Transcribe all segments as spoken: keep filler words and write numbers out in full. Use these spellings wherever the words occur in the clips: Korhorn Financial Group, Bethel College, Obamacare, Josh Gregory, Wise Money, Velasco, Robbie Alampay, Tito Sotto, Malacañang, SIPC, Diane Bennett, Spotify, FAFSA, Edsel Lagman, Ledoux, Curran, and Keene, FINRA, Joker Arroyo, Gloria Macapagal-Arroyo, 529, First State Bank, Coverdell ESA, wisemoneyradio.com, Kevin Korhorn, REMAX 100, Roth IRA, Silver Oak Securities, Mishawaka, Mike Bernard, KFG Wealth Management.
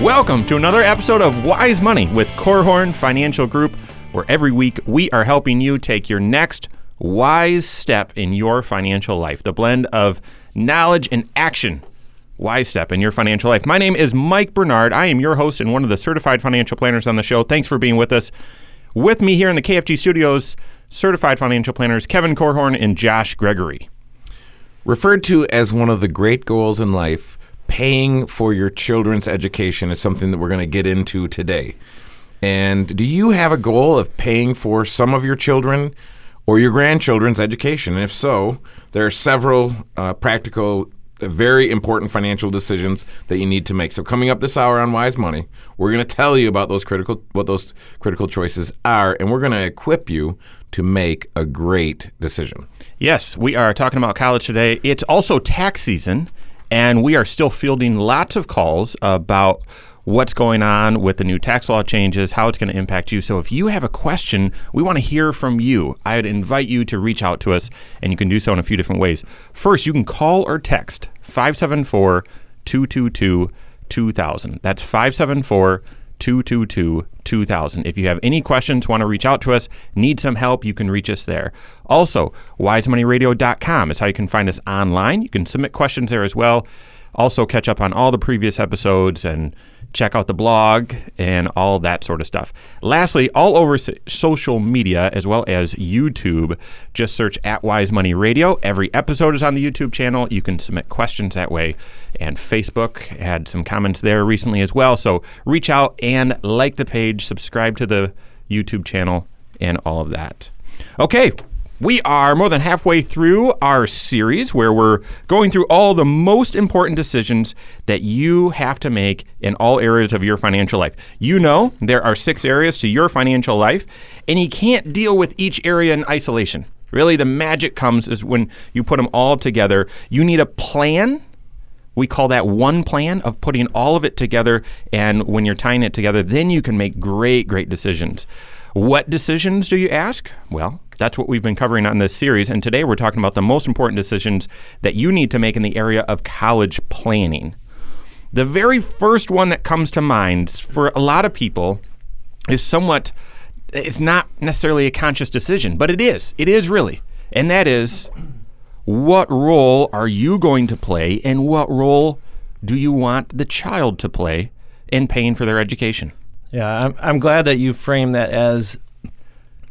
Welcome to another episode of Wise Money with Korhorn Financial Group, where every week we are helping you take your next wise step in your financial life, the blend of knowledge and action. Wise step in your financial life. My name is Mike Bernard. I am your host and one of the certified financial planners on the show. Thanks for being with us. With me here in the K F G studios, certified financial planners Kevin Korhorn and Josh Gregory. Referred to as one of the great goals in life, paying for your children's education is something that we're going to get into today. And do you have a goal of paying for some of your children or your grandchildren's education? And if so, there are several uh, practical, very important financial decisions that you need to make. So coming up this hour on Wise Money, we're going to tell you about those critical, what those critical choices are, and we're going to equip you to make a great decision. Yes, we are talking about college today. It's also tax season, and we are still fielding lots of calls about what's going on with the new tax law changes, how it's going to impact you. So if you have a question, we want to hear from you. I'd invite you to reach out to us, and you can do so in a few different ways. First, you can call or text five seven four, two two two, two thousand. That's five seven four, two two two, two thousand. If you have any questions, want to reach out to us, need some help, you can reach us there. Also, wise money radio dot com is how you can find us online. You can submit questions there as well. Also, catch up on all the previous episodes and check out the blog and all that sort of stuff. Lastly, all over so- social media as well as YouTube, just search at Wise Money Radio. Every episode is on the YouTube channel. You can submit questions that way. And Facebook had some comments there recently as well. So reach out and like the page, subscribe to the YouTube channel, and all of that. Okay. We are more than halfway through our series where we're going through all the most important decisions that you have to make in all areas of your financial life. You know, there are six areas to your financial life, and you can't deal with each area in isolation. Really, the magic comes is when you put them all together. You need a plan. We call that one plan of putting all of it together, and when you're tying it together, then you can make great, great decisions. What decisions do you ask? Well, that's what we've been covering on this series, and today we're talking about the most important decisions that you need to make in the area of college planning. The very first one that comes to mind for a lot of people is somewhat, it's not necessarily a conscious decision, but it is, it is really, and that is, what role are you going to play and what role do you want the child to play in paying for their education? Yeah, I'm, I'm glad that you framed that as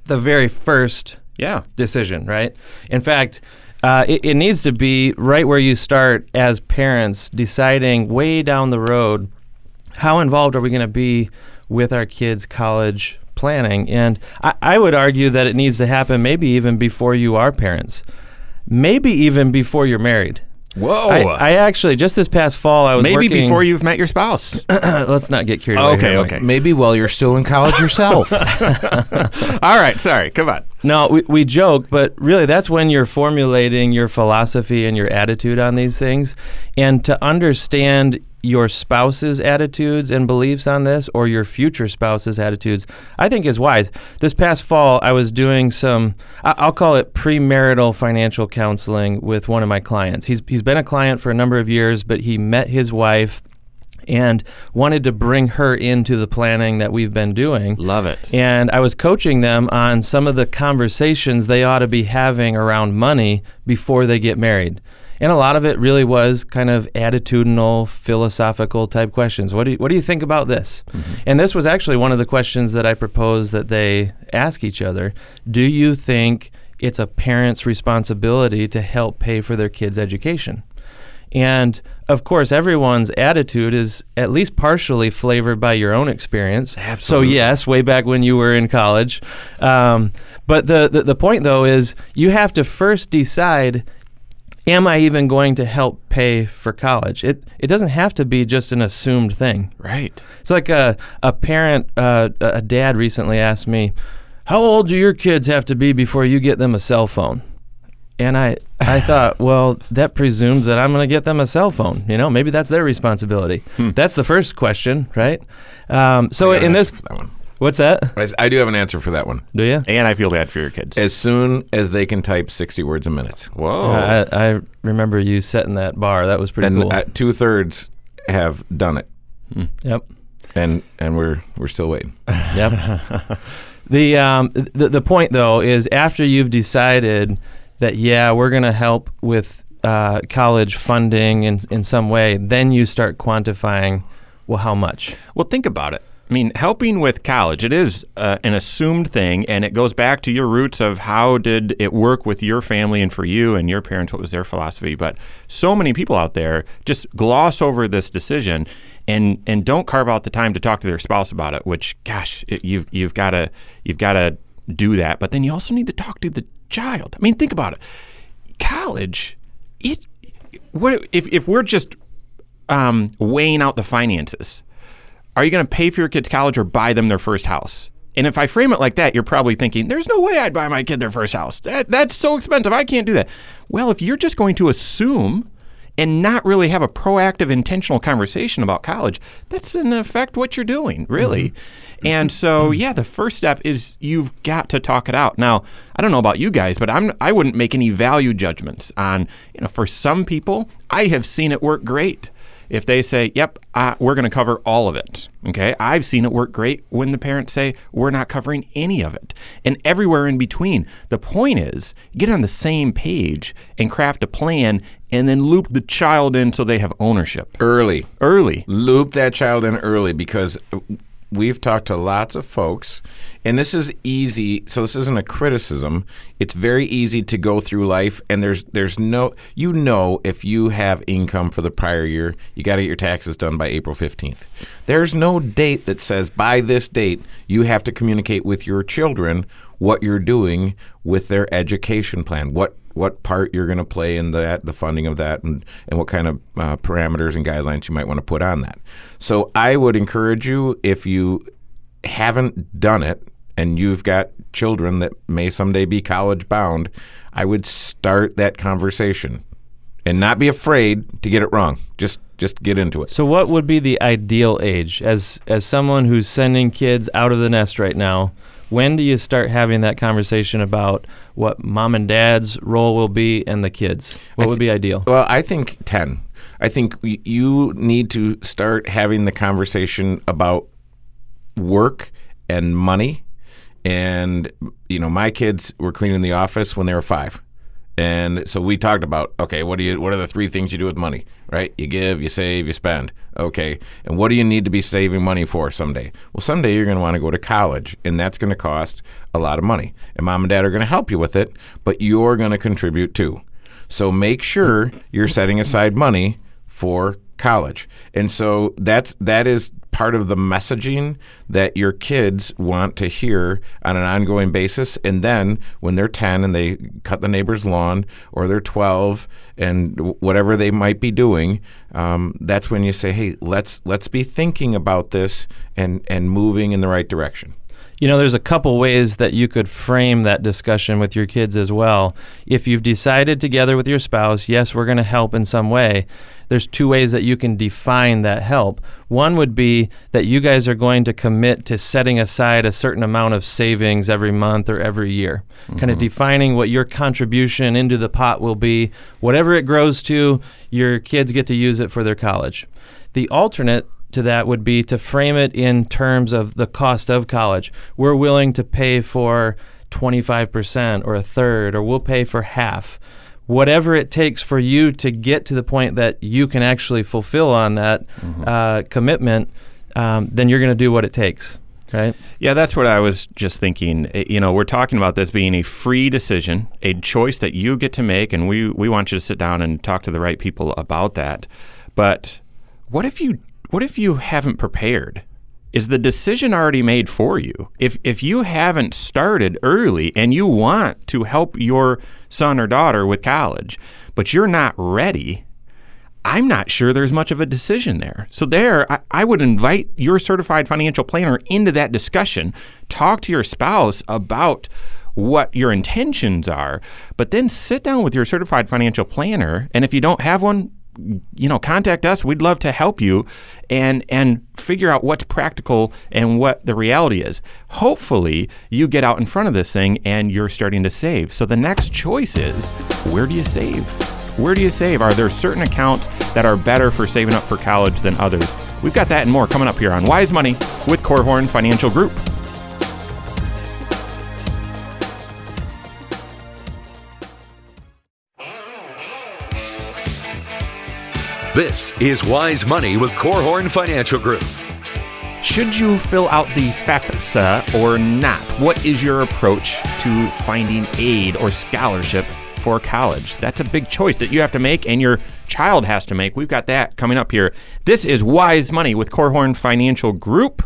the very first yeah. decision, right? In fact, uh, it, it needs to be right where you start as parents, deciding way down the road, how involved are we going to be with our kids' college planning? And I, I would argue that it needs to happen maybe even before you are parents, maybe even before you're married. Whoa! I, I actually, just this past fall, I was Maybe working... Maybe before you've met your spouse. Let's not get carried away. Okay, here, okay. Maybe while you're still in college yourself. All right, sorry, come on. No, we, we joke, but really that's when you're formulating your philosophy and your attitude on these things. And to understand your spouse's attitudes and beliefs on this, or your future spouse's attitudes, I think is wise. This past fall, I was doing some, I'll call it premarital financial counseling with one of my clients. He's he's been a client for a number of years, but he met his wife and wanted to bring her into the planning that we've been doing. Love it. And I was coaching them on some of the conversations they ought to be having around money before they get married. And a lot of it really was kind of attitudinal, philosophical type questions. What do you, what do you think about this? Mm-hmm. And this was actually one of the questions that I proposed that they ask each other. Do you think it's a parent's responsibility to help pay for their kids' education? And of course, everyone's attitude is at least partially flavored by your own experience. Absolutely. So yes, way back when you were in college. Um, but the, the the point though is you have to first decide, am I even going to help pay for college? It it doesn't have to be just an assumed thing. Right. It's like a, a parent, uh, a dad recently asked me, how old do your kids have to be before you get them a cell phone? And I, I thought, well, that presumes that I'm going to get them a cell phone. You know, maybe that's their responsibility. Hmm. That's the first question, right? Um, so in this... That one. What's that? I do have an answer for that one. Do you? And I feel bad for your kids. As soon as they can type sixty words a minute. Whoa. Uh, I, I remember you setting that bar. That was pretty and, cool. And uh, two-thirds have done it. Hmm. Yep. And and we're we're still waiting. Yep. the, um, the the point, though, is after you've decided that, yeah, we're going to help with uh, college funding in, in some way, then you start quantifying, well, how much? Well, think about it. I mean, helping with college, it is uh, an assumed thing, and it goes back to your roots of how did it work with your family and for you and your parents, what was their philosophy. But so many people out there just gloss over this decision and and don't carve out the time to talk to their spouse about it, which, gosh, it, you've you've got to you've got to do that. But then you also need to talk to the child. I mean, think about it. College, it what if, if we're just um, weighing out the finances, are you going to pay for your kid's college or buy them their first house? And if I frame it like that, you're probably thinking, there's no way I'd buy my kid their first house. That, that's so expensive. I can't do that. Well, if you're just going to assume and not really have a proactive, intentional conversation about college, that's in effect what you're doing, really. Mm-hmm. And so, yeah, the first step is you've got to talk it out. Now, I don't know about you guys, but I'm, I wouldn't make any value judgments on, you know, for some people, I have seen it work great. If they say, yep, uh, we're going to cover all of it, okay? I've seen it work great when the parents say, we're not covering any of it, and everywhere in between. The point is, get on the same page and craft a plan and then loop the child in so they have ownership. Early. Early. Loop that child in early, because we've talked to lots of folks, and this is easy. So this isn't a criticism. It's very easy to go through life, and there's there's no, you know, if you have income for the prior year, you got to get your taxes done by April fifteenth. There's no date that says by this date you have to communicate with your children what you're doing with their education plan, what what part you're going to play in that, the funding of that, and, and what kind of uh, parameters and guidelines you might want to put on that. So I would encourage you, if you haven't done it and you've got children that may someday be college bound, I would start that conversation and not be afraid to get it wrong. Just just get into it. So what would be the ideal age? As as someone who's sending kids out of the nest right now, when do you start having that conversation about what mom and dad's role will be and the kids? What th- would be ideal? Well, I think ten. I think you need to start having the conversation about work and money. And, you know, my kids were cleaning the office when they were five. And so we talked about, okay, what do you? What are the three things you do with money, right? You give, you save, you spend. Okay, and what do you need to be saving money for someday? Well, someday you're going to want to go to college, and that's going to cost a lot of money. And mom and dad are going to help you with it, but you're going to contribute too. So make sure you're setting aside money for college. And so that's that is part of the messaging that your kids want to hear on an ongoing basis. And then when they're ten and they cut the neighbor's lawn, or they're twelve and whatever they might be doing, um, that's when you say, hey, let's let's be thinking about this and, and moving in the right direction. You know, there's a couple ways that you could frame that discussion with your kids as well. If you've decided together with your spouse, yes, we're going to help in some way, there's two ways that you can define that help. One would be that you guys are going to commit to setting aside a certain amount of savings every month or every year, mm-hmm. kind of defining what your contribution into the pot will be. Whatever it grows to, your kids get to use it for their college. The alternate to that would be to frame it in terms of the cost of college. We're willing to pay for twenty-five percent or a third, or we'll pay for half. Whatever it takes for you to get to the point that you can actually fulfill on that mm-hmm. uh, commitment, um, then you're going to do what it takes, right? Yeah, that's what I was just thinking. You know, we're talking about this being a free decision, a choice that you get to make, and we, we want you to sit down and talk to the right people about that. But what if you What if you haven't prepared? is the decision already made for you. If if you haven't started early and you want to help your son or daughter with college, but you're not ready, I'm not sure there's much of a decision there. So there, I, I would invite your certified financial planner into that discussion. Talk to your spouse about what your intentions are, but then sit down with your certified financial planner. And if you don't have one, you know, contact us. We'd love to help you and and figure out what's practical and what the reality is. Hopefully, you get out in front of this thing and you're starting to save. So the next choice is, where do you save? Where do you save? Are there certain accounts that are better for saving up for college than others? We've got that and more coming up here on Wise Money with Korhorn Financial Group. This is Wise Money with Korhorn Financial Group. Should you fill out the FAFSA or not? What is your approach to finding aid or scholarship for college? That's a big choice that you have to make and your child has to make. We've got that coming up here. This is Wise Money with Korhorn Financial Group.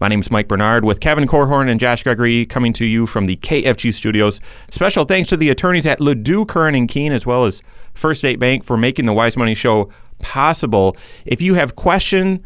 My name is Mike Bernard with Kevin Korhorn and Josh Gregory coming to you from the K F G studios. Special thanks to the attorneys at Ledoux, Curran, and Keene, as well as First State Bank for making the Wise Money Show possible. If you have question,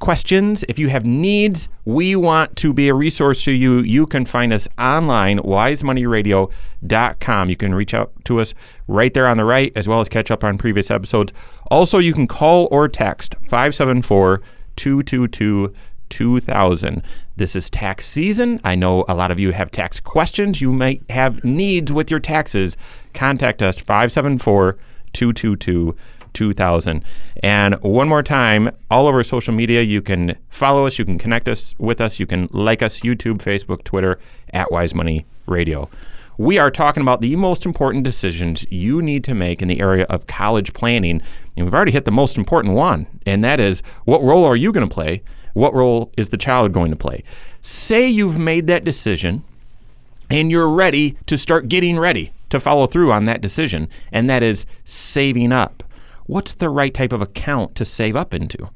questions, if you have needs, we want to be a resource to you. You can find us online, wise money radio dot com. You can reach out to us right there on the right, as well as catch up on previous episodes. Also, you can call or text five seven four, two two two, two thousand. This is tax season. I know a lot of you have tax questions. You might have needs with your taxes. Contact us, five seven four, two two two, two thousand. And one more time, all over social media, you can follow us, you can connect us with us, you can like us, YouTube, Facebook, Twitter, at Wise Money Radio. We are talking about the most important decisions you need to make in the area of college planning. And we've already hit the most important one, and that is, what role are you going to play? What role is the child going to play? Say you've made that decision and you're ready to start getting ready to follow through on that decision, and that is saving up. What's the right type of account to save up into?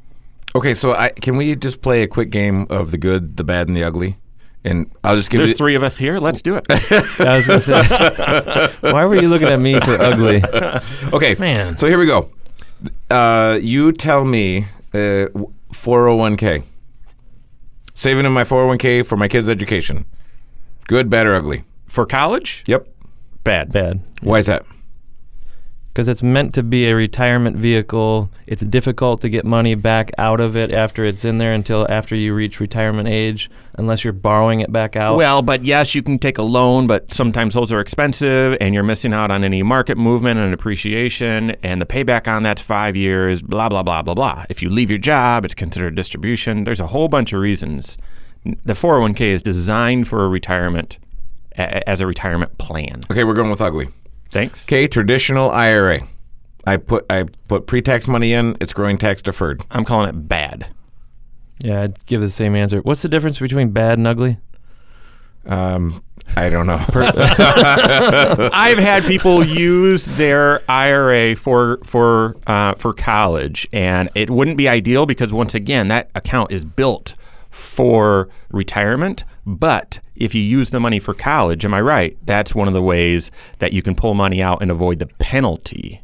Okay, so I, can we just play a quick game of the good, the bad, and the ugly? And I'll just give There's you... three of us here. Let's do it. I was gonna say, why were you looking at me for ugly? Okay, man. So here we go. Uh, you tell me. Uh, four oh one k. Saving in my four oh one k for my kids' education. Good, bad, or ugly? For college? Yep. Bad. Bad. Why is that? Because it's meant to be a retirement vehicle. It's difficult to get money back out of it after it's in there until after you reach retirement age, unless you're borrowing it back out. Well, but yes, you can take a loan, but sometimes those are expensive and you're missing out on any market movement and appreciation, and the payback on that's five years, blah, blah, blah, blah, blah. If you leave your job, it's considered distribution. There's a whole bunch of reasons. The four oh one k is designed for a retirement, a- as a retirement plan. Okay, we're going with ugly. Thanks. Okay, traditional I R A. I put I put pre-tax money in, it's growing tax deferred. I'm calling it bad. Yeah, I'd give the same answer. What's the difference between bad and ugly? Um, I don't know. I've had people use their I R A for for uh, for college, and it wouldn't be ideal because, once again, that account is built for retirement. But if you use the money for college, am I right? That's one of the ways that you can pull money out and avoid the penalty.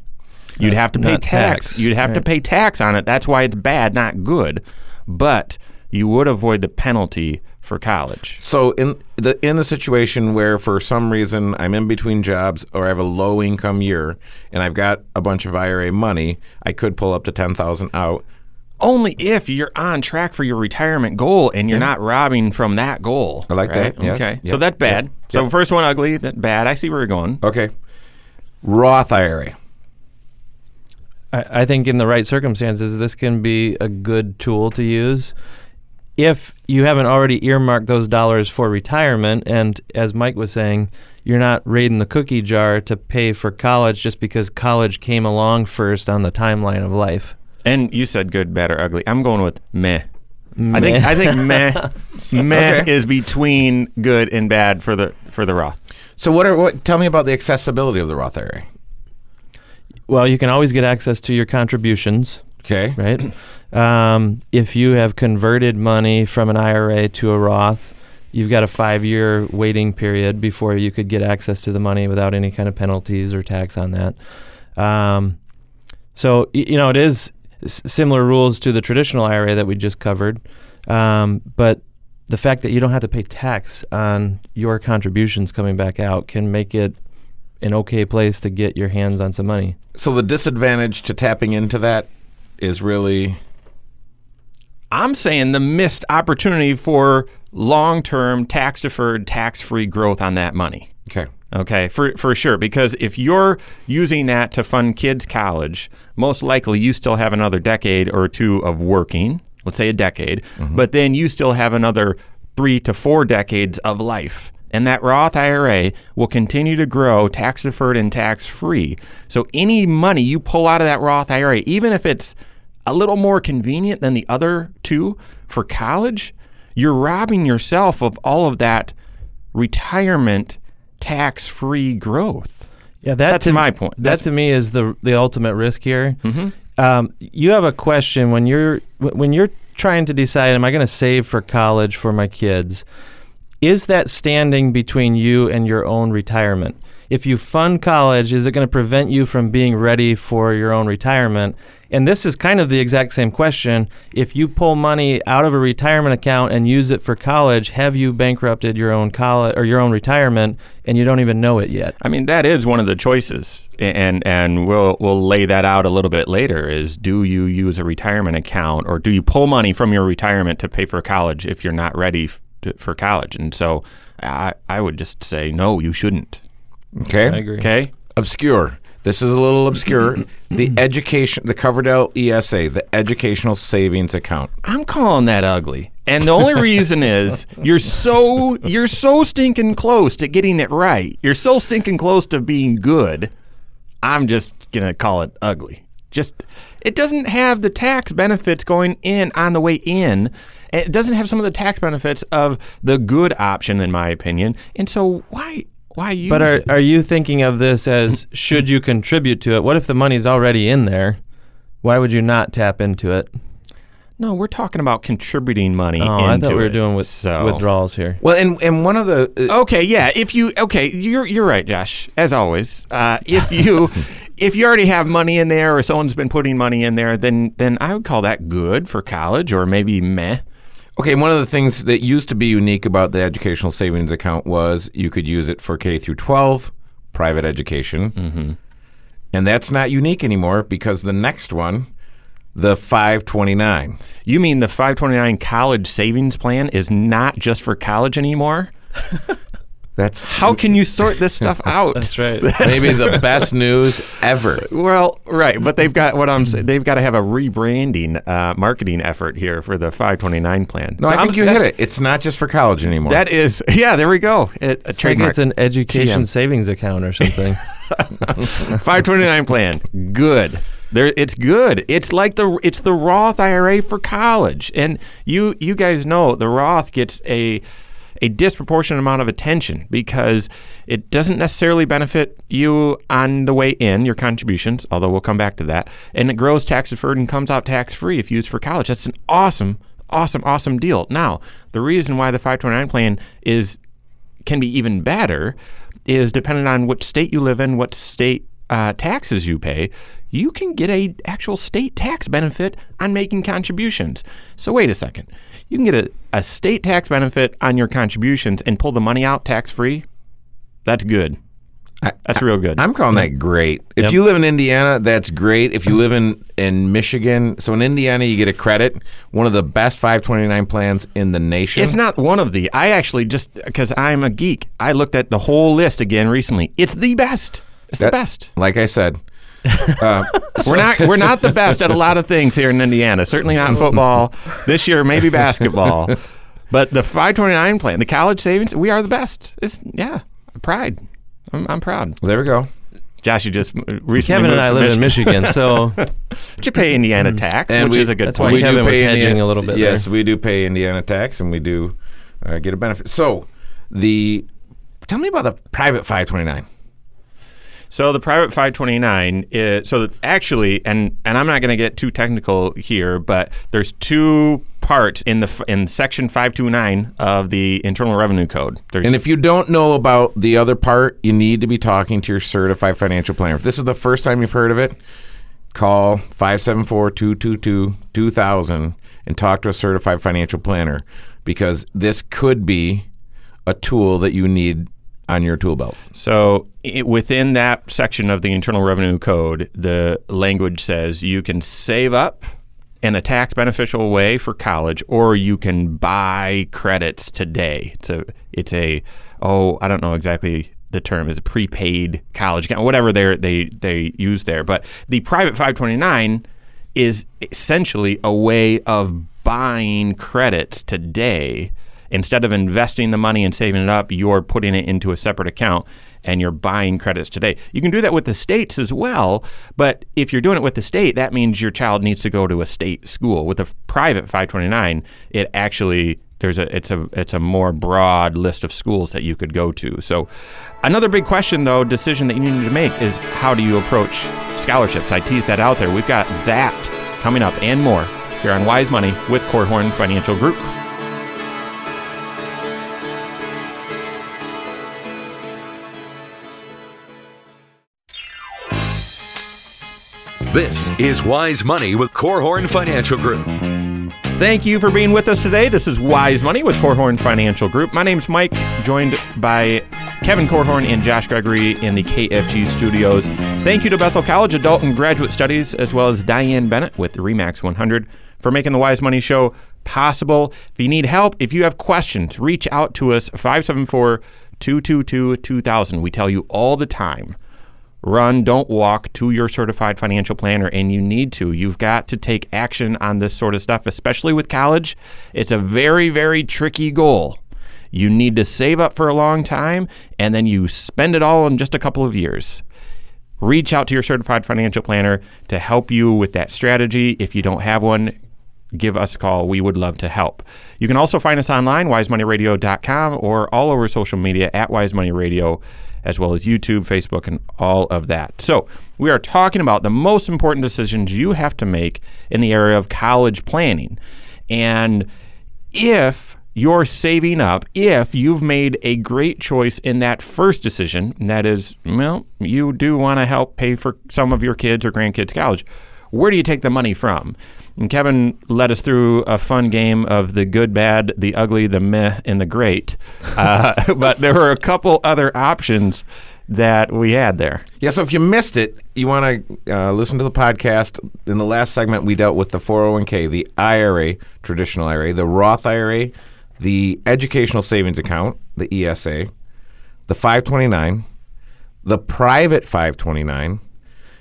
You'd have to pay tax. tax. You'd have right. to pay tax on it. That's why it's bad, not good. But you would avoid the penalty for college. So in the in the situation where, for some reason, I'm in between jobs or I have a low income year and I've got a bunch of I R A money, I could pull up to ten thousand dollars out. Only if you're on track for your retirement goal and you're yeah. not robbing from that goal. I like right? that. Yes. Okay. Yep. So that's bad. Yep. So yep. First one, ugly, that bad. I see where you're going. Okay. Roth I R A. I, I think in the right circumstances, this can be a good tool to use. If you haven't already earmarked those dollars for retirement, and as Mike was saying, you're not raiding the cookie jar to pay for college just because college came along first on the timeline of life. And you said good, bad, or ugly. I'm going with meh. meh. I think I think meh meh okay. is between good and bad for the for the Roth. So what are what? Tell me about the accessibility of the Roth I R A. Well, you can always get access to your contributions. Okay. Right? Um, if you have converted money from an I R A to a Roth, you've got a five-year waiting period before you could get access to the money without any kind of penalties or tax on that. Um, so, you know, it is similar rules to the traditional I R A that we just covered, um, but the fact that you don't have to pay tax on your contributions coming back out can make it an okay place to get your hands on some money. So the disadvantage to tapping into that is really, I'm saying, the missed opportunity for long-term tax-deferred, tax-free growth on that money. Okay. Okay, for for sure, because if you're using that to fund kids' college, most likely you still have another decade or two of working, let's say a decade, mm-hmm. but then you still have another three to four decades of life. And that Roth I R A will continue to grow tax-deferred and tax-free. So any money you pull out of that Roth I R A, even if it's a little more convenient than the other two for college, you're robbing yourself of all of that retirement tax-free growth. Yeah, that that's to, my point. That's that to me is the the ultimate risk here. Mm-hmm. Um, you have a question when you're when you're trying to decide, am I going to save for college for my kids? Is that standing between you and your own retirement? If you fund college, is it going to prevent you from being ready for your own retirement? And this is kind of the exact same question. If you pull money out of a retirement account and use it for college, have you bankrupted your own college or your own retirement, and you don't even know it yet? I mean, that is one of the choices, and and we'll we'll lay that out a little bit later. Is, do you use a retirement account, or do you pull money from your retirement to pay for college if you're not ready to, for college? And so, I I would just say no, you shouldn't. Okay. I agree. Okay. Obscure. This is a little obscure. The education, the Coverdell E S A, the Educational Savings Account. I'm calling that ugly. And the only reason is you're so you're so stinking close to getting it right. You're so stinking close to being good. I'm just going to call it ugly. Just, it doesn't have the tax benefits going in on the way in. It doesn't have some of the tax benefits of the good option, in my opinion. And so why... Why use but are, are you thinking of this as, should you contribute to it? What if the money's already in there? Why would you not tap into it? No, we're talking about contributing money oh, into it. I thought we were it, doing with, so. withdrawals here. Well, and and one of the... Uh, okay, yeah. If you... Okay, you're you're right, Josh, as always. Uh, if you if you already have money in there, or someone's been putting money in there, then then I would call that good for college, or maybe meh. Okay, one of the things that used to be unique about the Educational Savings Account was you could use it for K through twelve, private education. Mm-hmm. And that's not unique anymore, because the next one, the five twenty-nine. You mean the five twenty-nine college savings plan is not just for college anymore? That's how can you sort this stuff out? That's right. That's maybe the best news ever. Well, right, but they've got what I'm saying. They've got to have a rebranding uh, marketing effort here for the five twenty-nine plan. No, so I think I'm, you hit it. It's not just for college anymore. That is, yeah. There we go. It, a it's trademark. Like it's an education T M. Savings account or something. five twenty-nine plan. Good. There, it's good. It's like the it's the Roth I R A for college, and you you guys know the Roth gets a. a disproportionate amount of attention because it doesn't necessarily benefit you on the way in, your contributions, although we'll come back to that, and it grows tax-deferred and comes out tax-free if used for college. That's an awesome, awesome, awesome deal. Now, the reason why the five twenty-nine plan is can be even better is dependent on which state you live in, what state uh, taxes you pay, you can get a actual state tax benefit on making contributions. So wait a second. You can get a, a state tax benefit on your contributions and pull the money out tax-free? That's good. I, that's I, real good. I'm calling that great. If yep. you live in Indiana, that's great. If you live in, in Michigan, so in Indiana, you get a credit. One of the best five twenty-nine plans in the nation. It's not one of the. I actually just, because I'm a geek, I looked at the whole list again recently. It's the best. It's that, the best. Like I said. Uh, we're not we're not the best at a lot of things here in Indiana. Certainly not in football. This year, maybe basketball. But the five twenty-nine plan, the college savings, we are the best. It's yeah, pride. I'm, I'm proud. Well, there we go. Josh, you just recently Kevin moved and I live in Michigan, so but you pay Indiana tax, and which we, is a good that's point. Why we Kevin do pay was hedging Indiana, a little bit. Yes, there. We do pay Indiana tax, and we do uh, get a benefit. So the tell me about the private five twenty-nine. So the private five twenty-nine is, so actually, and, and I'm not going to get too technical here, but there's two parts in the in section five twenty-nine of the Internal Revenue Code. There's and if you don't know about the other part, you need to be talking to your certified financial planner. If this is the first time you've heard of it, call five seven four, two two two, two thousand and talk to a certified financial planner, because this could be a tool that you need on your tool belt. So it, within that section of the Internal Revenue Code, the language says you can save up in a tax beneficial way for college, or you can buy credits today. It's a, it's a oh, I don't know exactly the term, is a prepaid college account, whatever they they they use there. But the private five twenty-nine is essentially a way of buying credits today. Instead of investing the money and saving it up, you're putting it into a separate account and you're buying credits today. You can do that with the states as well, but if you're doing it with the state, that means your child needs to go to a state school. With a private five twenty-nine, it actually there's a it's a it's a more broad list of schools that you could go to. So another big question, though, decision that you need to make is how do you approach scholarships? I teased that out there. We've got that coming up and more here on Wise Money with Korhorn Financial Group. This is Wise Money with Korhorn Financial Group. Thank you for being with us today. This is Wise Money with Korhorn Financial Group. My name's Mike, joined by Kevin Korhorn and Josh Gregory in the K F G studios. Thank you to Bethel College Adult and Graduate Studies, as well as Diane Bennett with the REMAX one hundred for making the Wise Money Show possible. If you need help, if you have questions, reach out to us, five seven four, two two two, two thousand. We tell you all the time, run, don't walk to your certified financial planner, and you need to. You've got to take action on this sort of stuff, especially with college. It's a very, very tricky goal. You need to save up for a long time, and then you spend it all in just a couple of years. Reach out to your certified financial planner to help you with that strategy. If you don't have one, give us a call. We would love to help. You can also find us online, wise money radio dot com, or all over social media at wise money radio, as well as YouTube, Facebook, and all of that. So we are talking about the most important decisions you have to make in the area of college planning. And if you're saving up, if you've made a great choice in that first decision, and that is, well, you do want to help pay for some of your kids' or grandkids' college, where do you take the money from? And Kevin led us through a fun game of the good, bad, the ugly, the meh, and the great. Uh, but there were a couple other options that we had there. Yeah, so if you missed it, you want to uh, listen to the podcast. In the last segment, we dealt with the four oh one k, the I R A, traditional I R A, the Roth I R A, the educational savings account, the E S A, the five twenty-nine, the private five twenty-nine,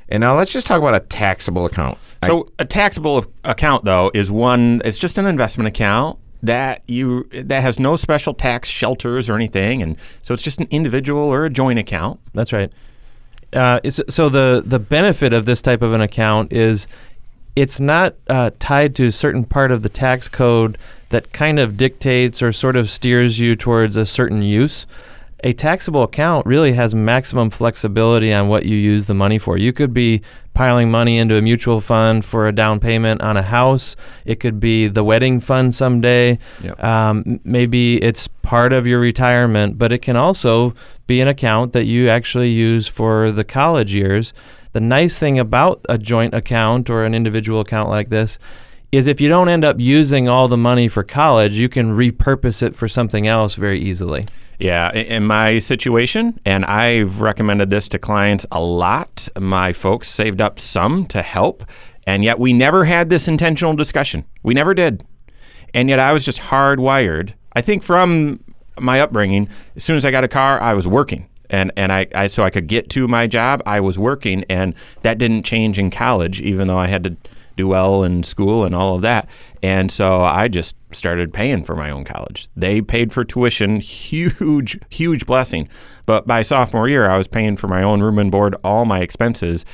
and now let's just talk about a taxable account. So I, a taxable account, though, is one, it's just an investment account that you that has no special tax shelters or anything. And so it's just an individual or a joint account. That's right. Uh, it's, so the, the benefit of this type of an account is it's not uh, tied to a certain part of the tax code that kind of dictates or sort of steers you towards a certain use. A taxable account really has maximum flexibility on what you use the money for. You could be piling money into a mutual fund for a down payment on a house. It could be the wedding fund someday. Yep. Um, maybe it's part of your retirement, but it can also be an account that you actually use for the college years. The nice thing about a joint account or an individual account like this is if you don't end up using all the money for college, you can repurpose it for something else very easily. Yeah, in my situation, and I've recommended this to clients a lot, my folks saved up some to help, and yet we never had this intentional discussion. We never did. And yet I was just hardwired. I think from my upbringing, as soon as I got a car, I was working. And and I, I so I could get to my job, I was working, and that didn't change in college, even though I had to do well in school and all of that. And so I just started paying for my own college. They paid for tuition, huge, huge blessing. But by sophomore year, I was paying for my own room and board, all my expenses,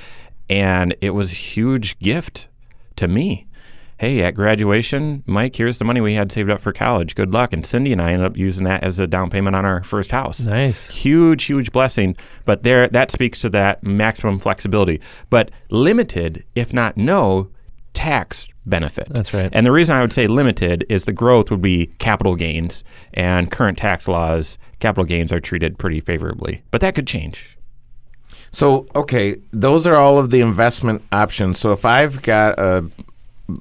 and it was a huge gift to me. hey, at graduation, Mike, here's the money we had saved up for college. Good luck. And Cindy and I ended up using that as a down payment on our first house. Nice. Huge, huge blessing. But there, that speaks to that maximum flexibility. But limited, if not no, tax benefit. That's right. And the reason I would say limited is the growth would be capital gains, and current tax laws, capital gains are treated pretty favorably. But that could change. So, okay, those are all of the investment options. So if I've got a,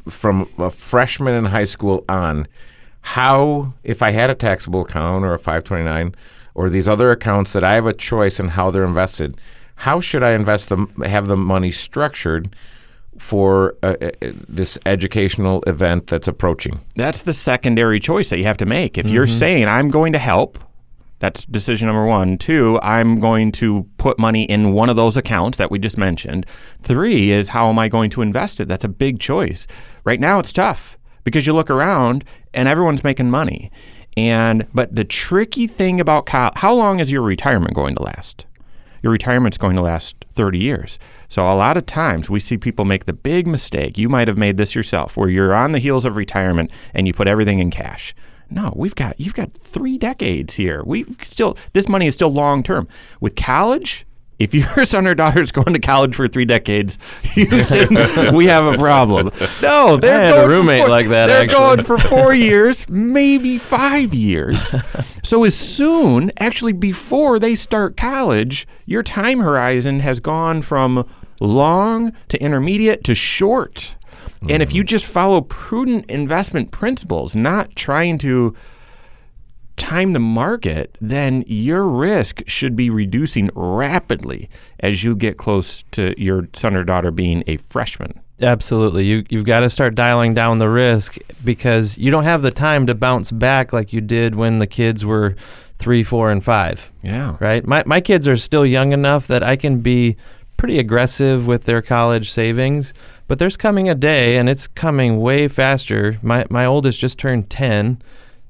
from a freshman in high school on, how, if I had a taxable account or a five twenty-nine or these other accounts that I have a choice in how they're invested, how should I invest them, have the money structured for uh, uh, this educational event that's approaching? That's the secondary choice that you have to make. If mm-hmm. you're saying, I'm going to help, that's decision number one. Two, I'm going to put money in one of those accounts that we just mentioned. Three is, how am I going to invest it? That's a big choice. Right now, it's tough because you look around and everyone's making money. And but the tricky thing about co- how long is your retirement going to last? Your retirement's going to last thirty years. So a lot of times we see people make the big mistake. You might have made this yourself, where you're on the heels of retirement and you put everything in cash. No, we've got you've got three decades here. We've still this money is still long term. With college, if your son or daughter is going to college for three decades, Houston, we have a problem. No, they're I had going a roommate for, like that. They're actually. going for four years, maybe five years. So as soon, actually, before they start college, your time horizon has gone from long to intermediate to short. Mm-hmm. And if you just follow prudent investment principles, not trying to time the market, then your risk should be reducing rapidly as you get close to your son or daughter being a freshman. Absolutely. You, you've got to start dialing down the risk because you don't have the time to bounce back like you did when the kids were three, four, and five. Yeah. Right? My, my kids are still young enough that I can be pretty aggressive with their college savings. But there's coming a day, and it's coming way faster. My my oldest just turned ten,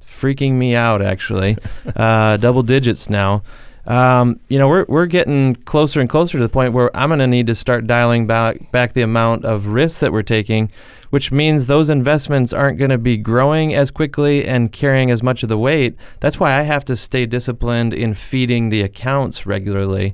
freaking me out actually, uh, double digits now. Um, you know, we're we're getting closer and closer to the point where I'm going to need to start dialing back back the amount of risk that we're taking, which means those investments aren't going to be growing as quickly and carrying as much of the weight. That's why I have to stay disciplined in feeding the accounts regularly.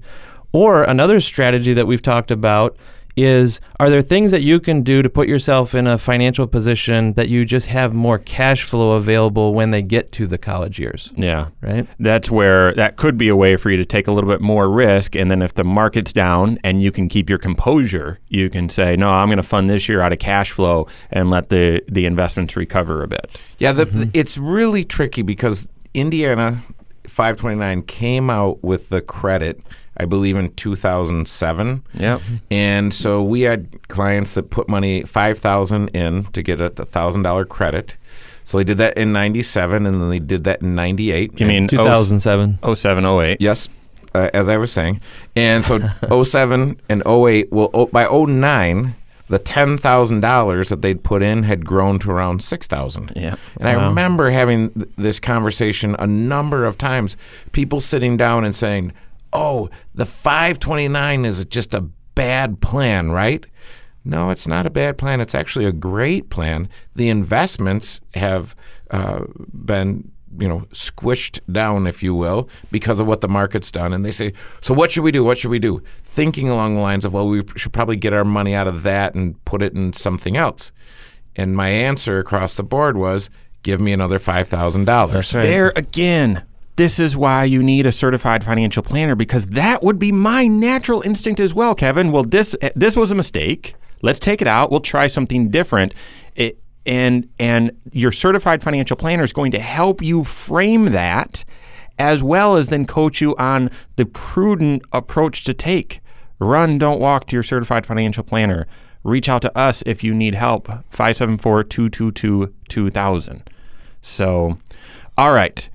Or another strategy that we've talked about is, are there things that you can do to put yourself in a financial position that you just have more cash flow available when they get to the college years? Yeah. Right? That's where that could be a way for you to take a little bit more risk. And then if the market's down and you can keep your composure, you can say, no, I'm going to fund this year out of cash flow and let the, the investments recover a bit. Yeah. The, mm-hmm. It's really tricky because Indiana five twenty-nine came out with the credit, I believe, in two thousand seven. Yep. And so we had clients that put money, five thousand dollars in to get a one thousand dollars credit. So they did that in ninety-seven, and then they did that in ninety-eight. You mean two thousand seven? oh seven, oh eight. Yes, uh, as I was saying. And so oh seven and oh eight, well, oh, by oh nine, the ten thousand dollars that they'd put in had grown to around six thousand dollars. Yep. And wow. I remember having th- this conversation a number of times, people sitting down and saying, oh, the five twenty-nine is just a bad plan, right? No, it's not a bad plan. It's actually a great plan. The investments have uh, been, you know, squished down, if you will, because of what the market's done. And they say, so what should we do? What should we do? Thinking along the lines of, well, we should probably get our money out of that and put it in something else. And my answer across the board was, give me another five thousand dollars. That's right. There again. This is why you need a certified financial planner, because that would be my natural instinct as well, Kevin. Well, this this was a mistake. Let's take it out. We'll try something different. It, and and your certified financial planner is going to help you frame that, as well as then coach you on the prudent approach to take. Run, don't walk to your certified financial planner. Reach out to us if you need help, five seven four, two two two, two thousand. So, all right.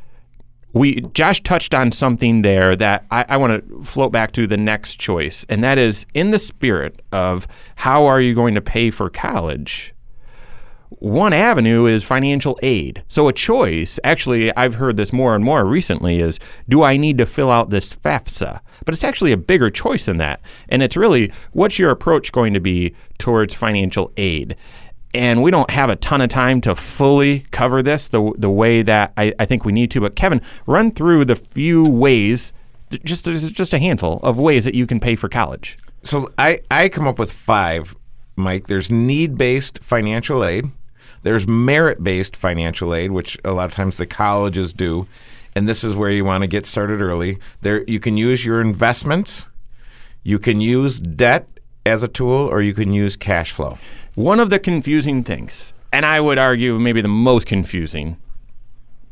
We Josh touched on something there that I, I want to float back to the next choice, and that is, in the spirit of how are you going to pay for college, one avenue is financial aid. So a choice, actually, I've heard this more and more recently, is, do I need to fill out this FAFSA? But it's actually a bigger choice than that, and it's really, what's your approach going to be towards financial aid? And we don't have a ton of time to fully cover this the the way that I, I think we need to. But Kevin, run through the few ways, just just a handful of ways that you can pay for college. So I, I come up with five, Mike. There's need-based financial aid. There's merit-based financial aid, which a lot of times the colleges do. And this is where you want to get started early. There, you can use your investments. You can use debt as a tool, or you can use cash flow. One of the confusing things, and I would argue maybe the most confusing,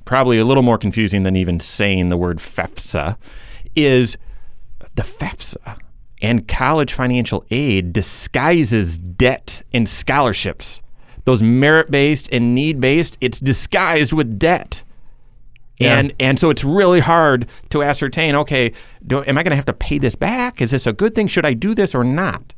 probably a little more confusing than even saying the word FAFSA, is the FAFSA and college financial aid disguises debt and scholarships. Those merit-based and need-based, it's disguised with debt. Yeah. And and so it's really hard to ascertain, okay, do, am I going to have to pay this back? Is this a good thing? Should I do this or not?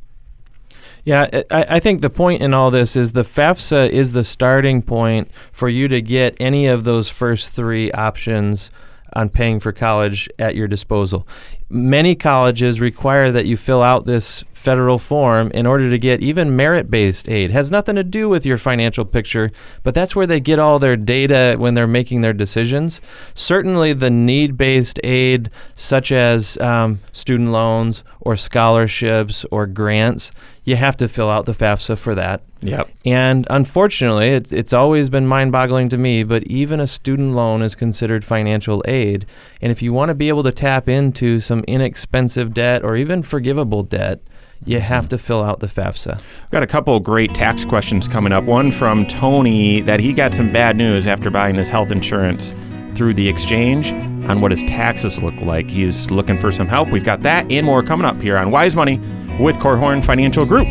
Yeah, I, I think the point in all this is the FAFSA is the starting point for you to get any of those first three options on paying for college at your disposal. Many colleges require that you fill out this federal form in order to get even merit-based aid. It has nothing to do with your financial picture, but that's where they get all their data when they're making their decisions. Certainly the need-based aid, such as um, student loans or scholarships or grants, you have to fill out the FAFSA for that. Yep. And unfortunately, it's, it's always been mind-boggling to me, but even a student loan is considered financial aid. And if you want to be able to tap into some inexpensive debt or even forgivable debt, you have to fill out the FAFSA. We've got a couple of great tax questions coming up. One from Tony, that he got some bad news after buying his health insurance through the exchange on what his taxes look like. He's looking for some help. We've got that and more coming up here on Wise Money with Korhorn Financial Group.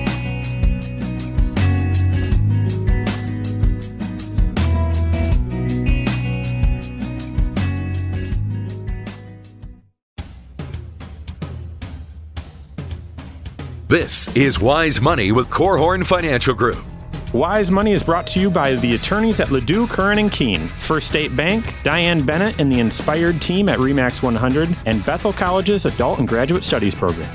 This is Wise Money with Korhorn Financial Group. Wise Money is brought to you by the attorneys at Ledoux, Curran, and Keene, First State Bank, Diane Bennett and the Inspired team at REMAX one hundred, and Bethel College's Adult and Graduate Studies program.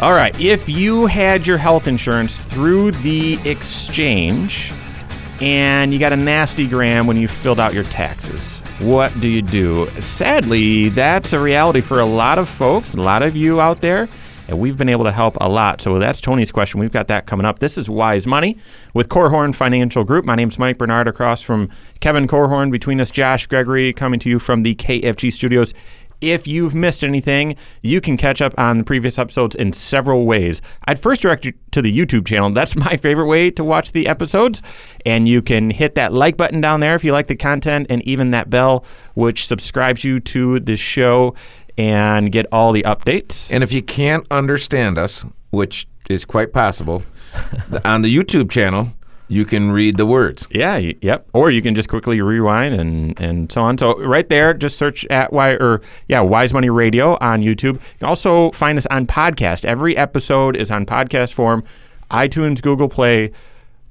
All right, if you had your health insurance through the exchange and you got a nasty gram when you filled out your taxes, what do you do? Sadly, that's a reality for a lot of folks, a lot of you out there. And we've been able to help a lot. So that's Tony's question. We've got that coming up. This is Wise Money with Korhorn Financial Group. My name's Mike Bernard, across from Kevin Korhorn. Between us, Josh Gregory, coming to you from the K F G studios. If you've missed anything, you can catch up on the previous episodes in several ways. I'd first direct you to the YouTube channel. That's my favorite way to watch the episodes. And you can hit that like button down there if you like the content, and even that bell, which subscribes you to the show and get all the updates. And if you can't understand us, which is quite possible, on the YouTube channel, you can read the words. Yeah, y- yep. Or you can just quickly rewind and, and so on. So right there, just search at y- or yeah, Wise Money Radio on YouTube. You can also find us on podcast. Every episode is on podcast form, iTunes, Google Play,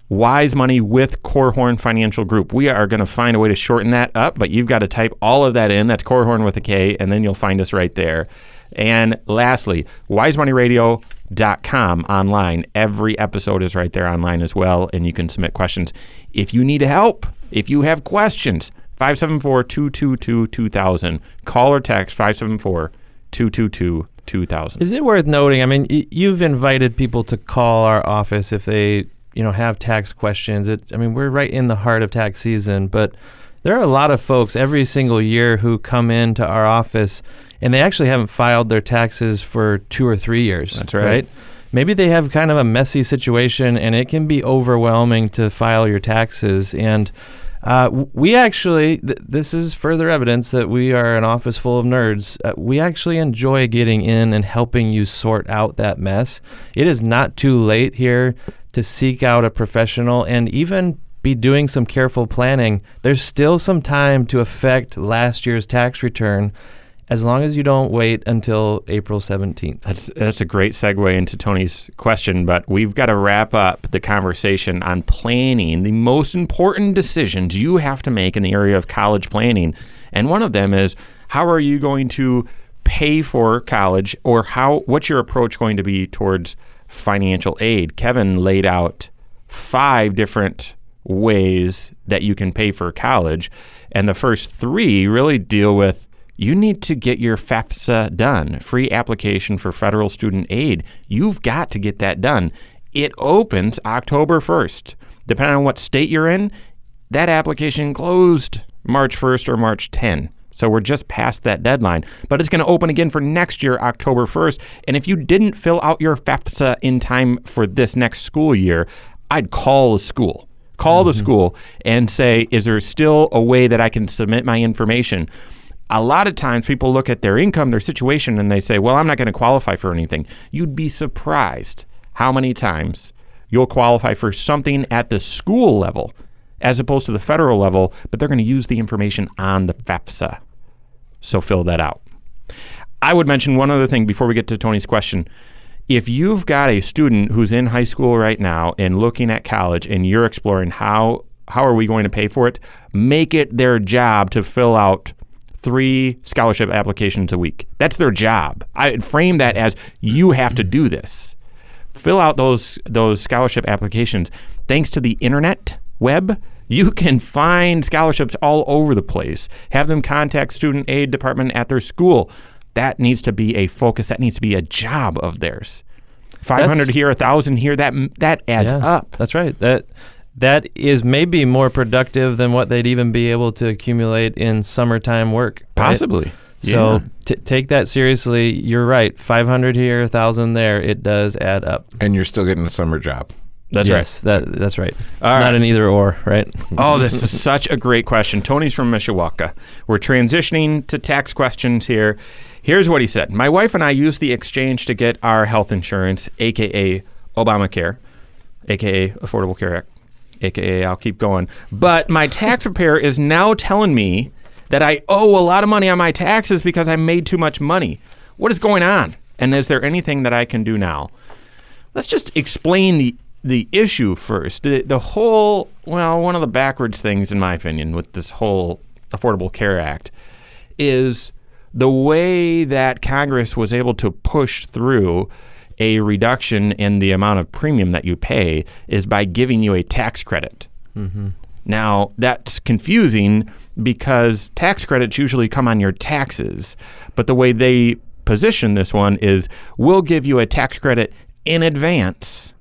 Wise Money with Korhorn Financial Group. We are going to find a way to shorten that up, but you've got to type all of that in. That's Korhorn with a K, and then you'll find us right there. And lastly, wise money radio dot com online. Every episode is right there online as well, and you can submit questions. If you need help, if you have questions, five seven four, two two two, two thousand. Call or text five seven four, two two two, two thousand. Is it worth noting, I mean, y- you've invited people to call our office if they you know, have tax questions. It, I mean, we're right in the heart of tax season, but there are a lot of folks every single year who come into our office and they actually haven't filed their taxes for two or three years. That's right. right? Maybe they have kind of a messy situation and it can be overwhelming to file your taxes. And uh, we actually, th- this is further evidence that we are an office full of nerds. Uh, we actually enjoy getting in and helping you sort out that mess. It is not too late here to seek out a professional and even be doing some careful planning. There's still some time to affect last year's tax return as long as you don't wait until April seventeenth. That's that's a great segue into Tony's question, but we've got to wrap up the conversation on planning, the most important decisions you have to make in the area of college planning. And one of them is, how are you going to pay for college, or how? What's your approach going to be towards financial aid? Kevin laid out five different ways that you can pay for college. And the first three really deal with, you need to get your FAFSA done, free application for federal student aid. You've got to get that done. It opens October first. Depending on what state you're in, that application closed March first or March tenth. So we're just past that deadline. But it's going to open again for next year, October first. And if you didn't fill out your FAFSA in time for this next school year, I'd call the school. Call mm-hmm. the school and say, is there still a way that I can submit my information? A lot of times people look at their income, their situation, and they say, well, I'm not going to qualify for anything. You'd be surprised how many times you'll qualify for something at the school level as opposed to the federal level, but they're going to use the information on the FAFSA. So fill that out. I would mention one other thing before we get to Tony's question. If you've got a student who's in high school right now and looking at college and you're exploring how how are we going to pay for it, make it their job to fill out three scholarship applications a week. That's their job. I frame that as, you have to do this. Fill out those those scholarship applications. Thanks to the internet, web, you can find scholarships all over the place. Have them contact student aid department at their school. That needs to be a focus. That needs to be a job of theirs. five hundred that's, here, one thousand here, that that adds yeah, up. That's right. That that is maybe more productive than what they'd even be able to accumulate in summertime work. Right? Possibly. So yeah. t- take that seriously. You're right. five hundred here, one thousand there. It does add up. And you're still getting a summer job. That's yes, right. That, that's right. It's All not right. an either or, right? Oh, this is such a great question. Tony's from Mishawaka. We're transitioning to tax questions here. Here's what he said. My wife and I use the exchange to get our health insurance, a k a. Obamacare, a k a. Affordable Care Act, a k a. I'll keep going. But my tax preparer is now telling me that I owe a lot of money on my taxes because I made too much money. What is going on? And is there anything that I can do now? Let's just explain the the issue first. The, the whole, well, one of the backwards things, in my opinion, with this whole Affordable Care Act is the way that Congress was able to push through a reduction in the amount of premium that you pay is by giving you a tax credit. Mm-hmm. Now, that's confusing because tax credits usually come on your taxes, but the way they position this one is, we'll give you a tax credit in advance,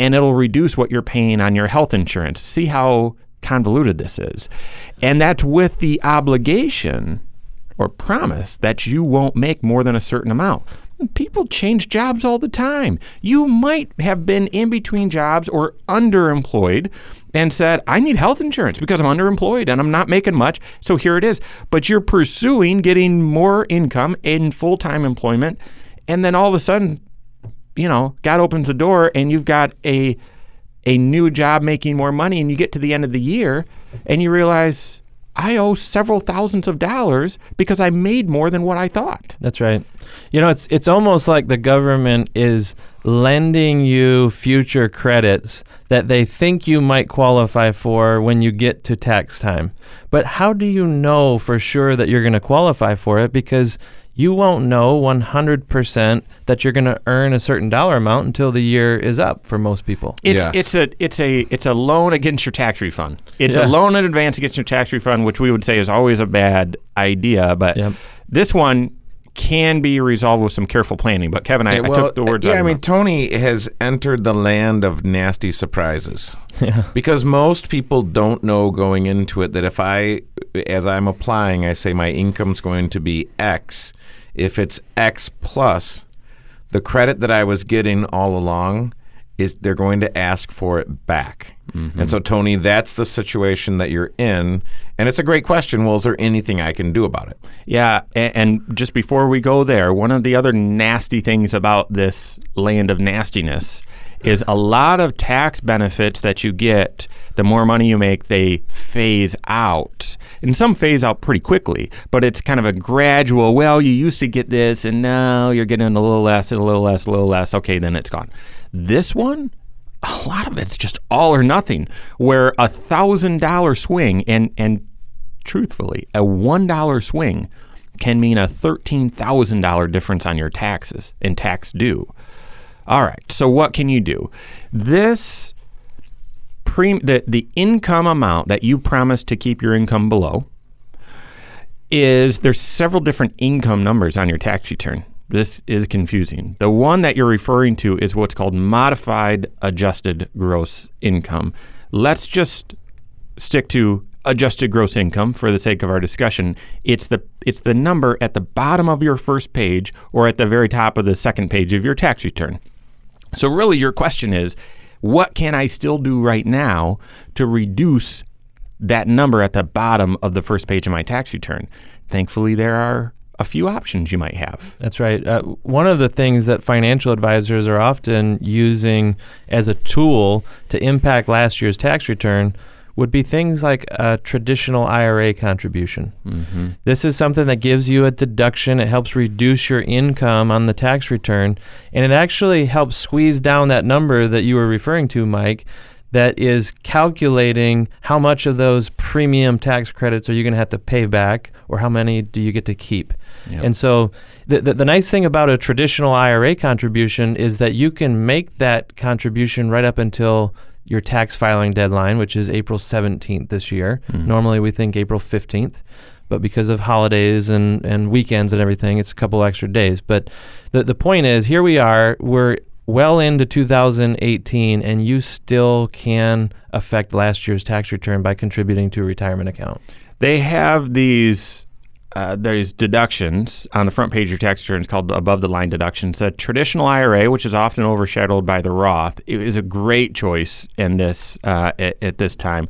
and it'll reduce what you're paying on your health insurance. See how convoluted this is. And that's with the obligation or promise that you won't make more than a certain amount. People change jobs all the time. You might have been in between jobs or underemployed and said, I need health insurance because I'm underemployed and I'm not making much, so here it is. But you're pursuing getting more income in full-time employment, and then all of a sudden, you know, God opens the door and you've got a a new job making more money, and you get to the end of the year and you realize, I owe several thousands of dollars because I made more than what I thought. That's right. You know, it's it's almost like the government is lending you future credits that they think you might qualify for when you get to tax time. But how do you know for sure that you're going to qualify for it? Because you won't know one hundred percent that you're going to earn a certain dollar amount until the year is up for most people. It's yes. it's a it's a it's a loan against your tax refund. It's yeah. a loan in advance against your tax refund, which we would say is always a bad idea, but yep. this one can be resolved with some careful planning. But Kevin, I, yeah, well, I took the words yeah, out. Yeah, I mean, mouth. Tony has entered the land of nasty surprises. Yeah. Because most people don't know going into it that if I, as I'm applying, I say my income's going to be X. If it's X plus, the credit that I was getting all along is they're going to ask for it back. Mm-hmm. And so, Tony, that's the situation that you're in. And it's a great question. Well, is there anything I can do about it? Yeah. And, and just before we go there, one of the other nasty things about this land of nastiness is a lot of tax benefits that you get, the more money you make, they phase out. And some phase out pretty quickly, but it's kind of a gradual, well, you used to get this, and now you're getting a little less, and a little less, a little less. Okay, then it's gone. This one, a lot of it's just all or nothing, where a one thousand dollars swing, and, and truthfully, a one dollar swing can mean a thirteen thousand dollars difference on your taxes and tax due. All right, so what can you do? This pre- the, the income amount that you promised to keep your income below is there's several different income numbers on your tax return. This is confusing. The one that you're referring to is what's called modified adjusted gross income. Let's just stick to adjusted gross income for the sake of our discussion. It's the it's the number at the bottom of your first page or at the very top of the second page of your tax return. So really your question is, what can I still do right now to reduce that number at the bottom of the first page of my tax return? Thankfully, there are a few options you might have. That's right. Uh, one of the things that financial advisors are often using as a tool to impact last year's tax return would be things like a traditional I R A contribution. Mm-hmm. This is something that gives you a deduction. It helps reduce your income on the tax return, and it actually helps squeeze down that number that you were referring to, Mike, that is calculating how much of those premium tax credits are you going to have to pay back, or how many do you get to keep. Yep. And so the, the the nice thing about a traditional I R A contribution is that you can make that contribution right up until your tax filing deadline, which is April seventeenth this year. Mm-hmm. Normally we think April fifteenth, but because of holidays and, and weekends and everything, it's a couple extra days. But the, the point is, here we are, we're well into two thousand eighteen, and you still can affect last year's tax return by contributing to a retirement account. They have these Uh, there's deductions on the front page of your tax returns called above-the-line deductions. The traditional I R A, which is often overshadowed by the Roth, is a great choice in this uh, at, at this time.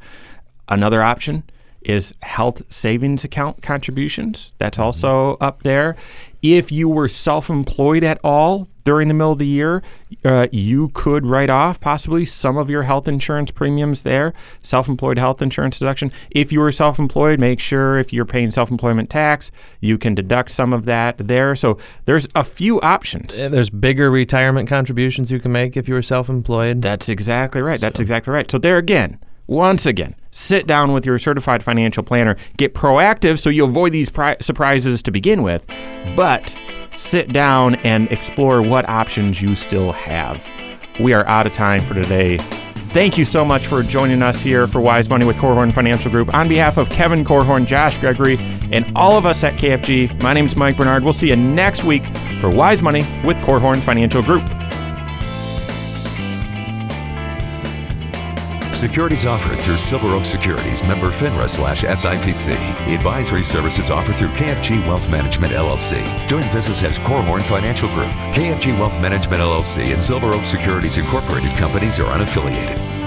Another option is health savings account contributions. That's also up there. If you were self-employed at all during the middle of the year, uh, you could write off possibly some of your health insurance premiums there, self-employed health insurance deduction. If you were self-employed, make sure if you're paying self-employment tax, you can deduct some of that there. So there's a few options. There's bigger retirement contributions you can make if you were self-employed. That's exactly right. That's so. exactly right. So there again, once again, sit down with your certified financial planner. Get proactive so you avoid these pri- surprises to begin with, but sit down and explore what options you still have. We are out of time for today. Thank you so much for joining us here for Wise Money with Korhorn Financial Group. On behalf of Kevin Korhorn, Josh Gregory, and all of us at K F G, my name is Mike Bernard. We'll see you next week for Wise Money with Korhorn Financial Group. Securities offered through Silver Oak Securities, member FINRA slash S I P C. Advisory services offered through K F G Wealth Management, L L C. Doing business as Korhorn Financial Group. K F G Wealth Management, L L C and Silver Oak Securities Incorporated companies are unaffiliated.